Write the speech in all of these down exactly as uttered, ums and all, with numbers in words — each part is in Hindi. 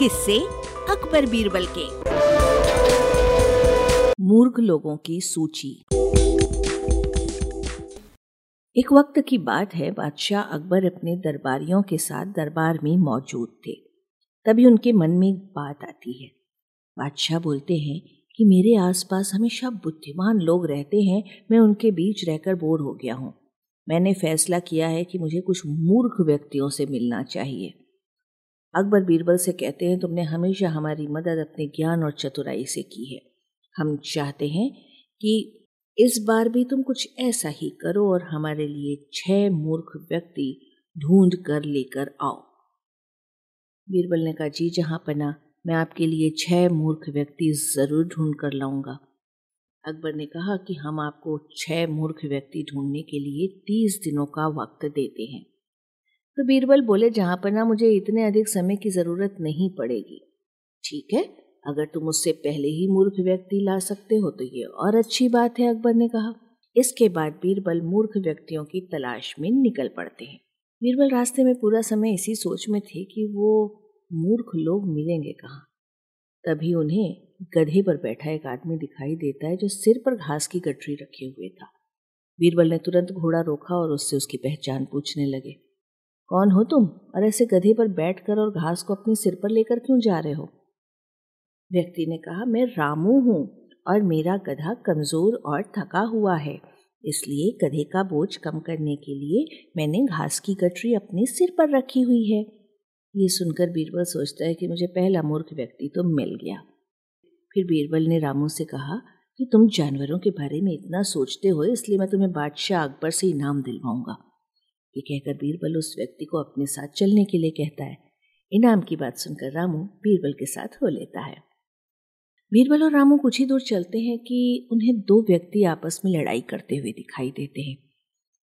किससे अकबर बीरबल के। मूर्ख लोगों की सूची। एक वक्त की बात है, बादशाह अकबर अपने दरबारियों के साथ दरबार में मौजूद थे। तभी उनके मन में एक बात आती है। बादशाह बोलते हैं कि मेरे आसपास हमेशा बुद्धिमान लोग रहते हैं, मैं उनके बीच रहकर बोर हो गया हूँ। मैंने फैसला किया है कि मुझे कुछ मूर्ख व्यक्तियों से मिलना चाहिए। अकबर बीरबल से कहते हैं, तुमने हमेशा हमारी मदद अपने ज्ञान और चतुराई से की है। हम चाहते हैं कि इस बार भी तुम कुछ ऐसा ही करो और हमारे लिए छह मूर्ख व्यक्ति ढूंढ कर लेकर आओ। बीरबल ने कहा, जी जहां पना, मैं आपके लिए छह मूर्ख व्यक्ति ज़रूर ढूंढ कर लाऊंगा। अकबर ने कहा कि हम आपको छह मूर्ख व्यक्ति ढूंढने के लिए तीस दिनों का वक्त देते हैं। तो बीरबल बोले, जहां पना, मुझे इतने अधिक समय की ज़रूरत नहीं पड़ेगी। ठीक है, अगर तुम उससे पहले ही मूर्ख व्यक्ति ला सकते हो तो ये और अच्छी बात है, अकबर ने कहा। इसके बाद बीरबल मूर्ख व्यक्तियों की तलाश में निकल पड़ते हैं। बीरबल रास्ते में पूरा समय इसी सोच में थे कि वो मूर्ख लोग मिलेंगे कहाँ। तभी उन्हें गधे पर बैठा एक आदमी दिखाई देता है जो सिर पर घास की गठरी रखे हुए था। बीरबल ने तुरंत घोड़ा रोका और उससे उसकी पहचान पूछने लगे। कौन हो तुम और ऐसे गधे पर बैठ कर और घास को अपने सिर पर लेकर क्यों जा रहे हो? व्यक्ति ने कहा, मैं रामू हूँ और मेरा गधा कमज़ोर और थका हुआ है, इसलिए गधे का बोझ कम करने के लिए मैंने घास की गठरी अपने सिर पर रखी हुई है। ये सुनकर बीरबल सोचता है कि मुझे पहला मूर्ख व्यक्ति तो मिल गया। फिर बीरबल ने रामू से कहा कि तुम जानवरों के बारे में इतना सोचते हो, इसलिए मैं तुम्हें बादशाह अकबर से इनाम दिलवाऊंगा। ये कहकर बीरबल उस व्यक्ति को अपने साथ चलने के लिए कहता है। इनाम की बात सुनकर रामू बीरबल के साथ हो लेता है। बीरबल और रामू कुछ ही दूर चलते हैं कि उन्हें दो व्यक्ति आपस में लड़ाई करते हुए दिखाई देते हैं।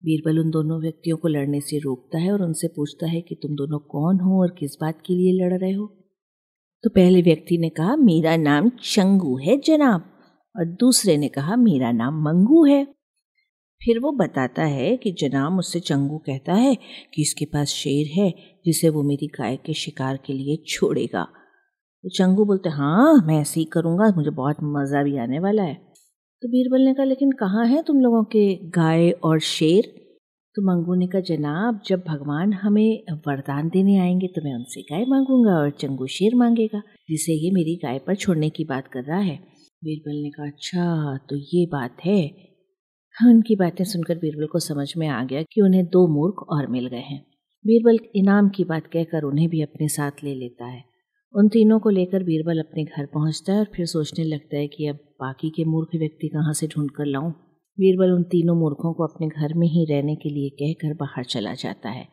बीरबल उन दोनों व्यक्तियों को लड़ने से रोकता है और उनसे पूछता है कि तुम दोनों कौन हो और किस बात के लिए लड़ रहे हो? तो पहले व्यक्ति ने कहा, मेरा नाम चंगू है जनाब, और दूसरे ने कहा, मेरा नाम मंगू है। फिर वो बताता है कि जनाब, उससे चंगू कहता है कि इसके पास शेर है जिसे वो मेरी गाय के शिकार के लिए छोड़ेगा। तो चंगू बोलते, हाँ मैं ऐसे ही करूँगा, मुझे बहुत मज़ा भी आने वाला है। तो बीरबल ने कहा, लेकिन कहाँ है तुम लोगों के गाय और शेर? तो मंगू ने कहा, जनाब जब भगवान हमें वरदान देने आएंगे तो मैं उनसे गाय मांगूंगा और चंगू शेर मांगेगा, जिसे ये मेरी गाय पर छोड़ने की बात कर रहा है। बीरबल ने कहा, अच्छा तो ये बात है। हाँ, उनकी बातें सुनकर बीरबल को समझ में आ गया कि उन्हें दो मूर्ख और मिल गए हैं। बीरबल इनाम की बात कहकर उन्हें भी अपने साथ ले लेता है। उन तीनों को लेकर बीरबल अपने घर पहुंचता है और फिर सोचने लगता है कि अब बाकी के मूर्ख व्यक्ति कहाँ से ढूंढ कर लाऊं। बीरबल उन तीनों मूर्खों को अपने घर में ही रहने के लिए कहकर बाहर चला जाता है।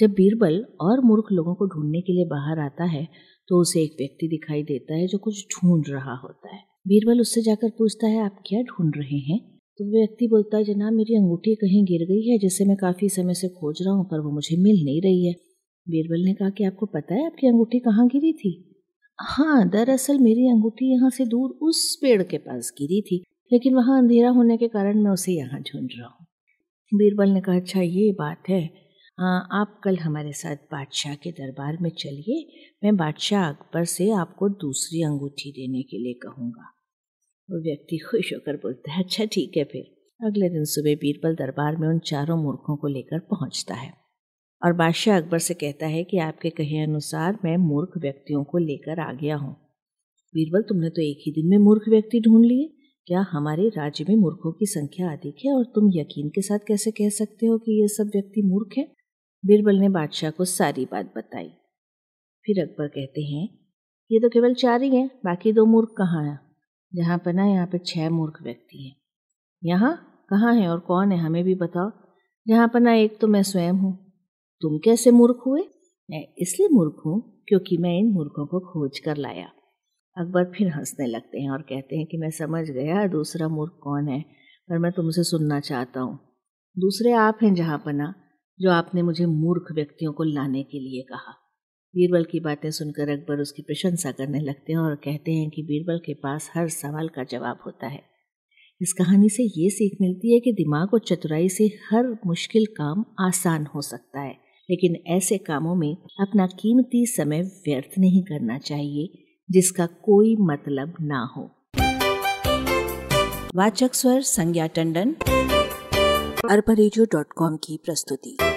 जब बीरबल और मूर्ख लोगों को ढूंढने के लिए बाहर आता है तो उसे एक व्यक्ति दिखाई देता है जो कुछ ढूंढ रहा होता है। बीरबल उससे जाकर पूछता है, आप क्या ढूंढ रहे हैं? तो व्यक्ति बोलता है, जनाब मेरी अंगूठी कहीं गिर गई है जिसे मैं काफ़ी समय से खोज रहा हूँ, पर वो मुझे मिल नहीं रही है। बीरबल ने कहा कि आपको पता है आपकी अंगूठी कहाँ गिरी थी? हाँ, दरअसल मेरी अंगूठी यहाँ से दूर उस पेड़ के पास गिरी थी, लेकिन वहाँ अंधेरा होने के कारण मैं उसे यहाँ ढूंढ रहा हूँ। बीरबल ने कहा, अच्छा ये बात है, आ, आप कल हमारे साथ बादशाह के दरबार में चलिए, मैं बादशाह अकबर से आपको दूसरी अंगूठी देने के लिए कहूँगा। वो व्यक्ति खुश होकर बोलता है, अच्छा ठीक है। फिर अगले दिन सुबह बीरबल दरबार में उन चारों मूर्खों को लेकर पहुँचता है और बादशाह अकबर से कहता है कि आपके कहे अनुसार मैं मूर्ख व्यक्तियों को लेकर आ गया हूँ। बीरबल, तुमने तो एक ही दिन में मूर्ख व्यक्ति ढूंढ लिए, क्या हमारे राज्य में मूर्खों की संख्या अधिक है और तुम यकीन के साथ कैसे कह सकते हो कि ये सब व्यक्ति मूर्ख हैं? बीरबल ने बादशाह को सारी बात बताई। फिर अकबर कहते हैं, ये तो केवल चार ही हैं, बाकी दो मूर्ख कहाँ हैं? जहाँ पना, यहाँ पर छः मूर्ख व्यक्ति हैं। यहाँ कहाँ हैं और कौन है, हमें भी बताओ। जहाँ पना, एक तो मैं स्वयं हूँ। तुम कैसे मूर्ख हुए? मैं इसलिए मूर्ख हूँ क्योंकि मैं इन मूर्खों को खोज कर लाया। अकबर फिर हंसने लगते हैं और कहते हैं कि मैं समझ गया दूसरा मूर्ख कौन है, पर मैं तुमसे सुनना चाहता हूँ। दूसरे आप हैं जहाँपना, जो आपने मुझे मूर्ख व्यक्तियों को लाने के लिए कहा। बीरबल की बातें सुनकर अकबर उसकी प्रशंसा करने लगते हैं और कहते हैं कि बीरबल के पास हर सवाल का जवाब होता है। इस कहानी से ये सीख मिलती है कि दिमाग और चतुराई से हर मुश्किल काम आसान हो सकता है, लेकिन ऐसे कामों में अपना कीमती समय व्यर्थ नहीं करना चाहिए जिसका कोई मतलब ना हो। वाचक स्वर संज्ञा टंडन, अरबरेडियो डॉट कॉम की प्रस्तुति।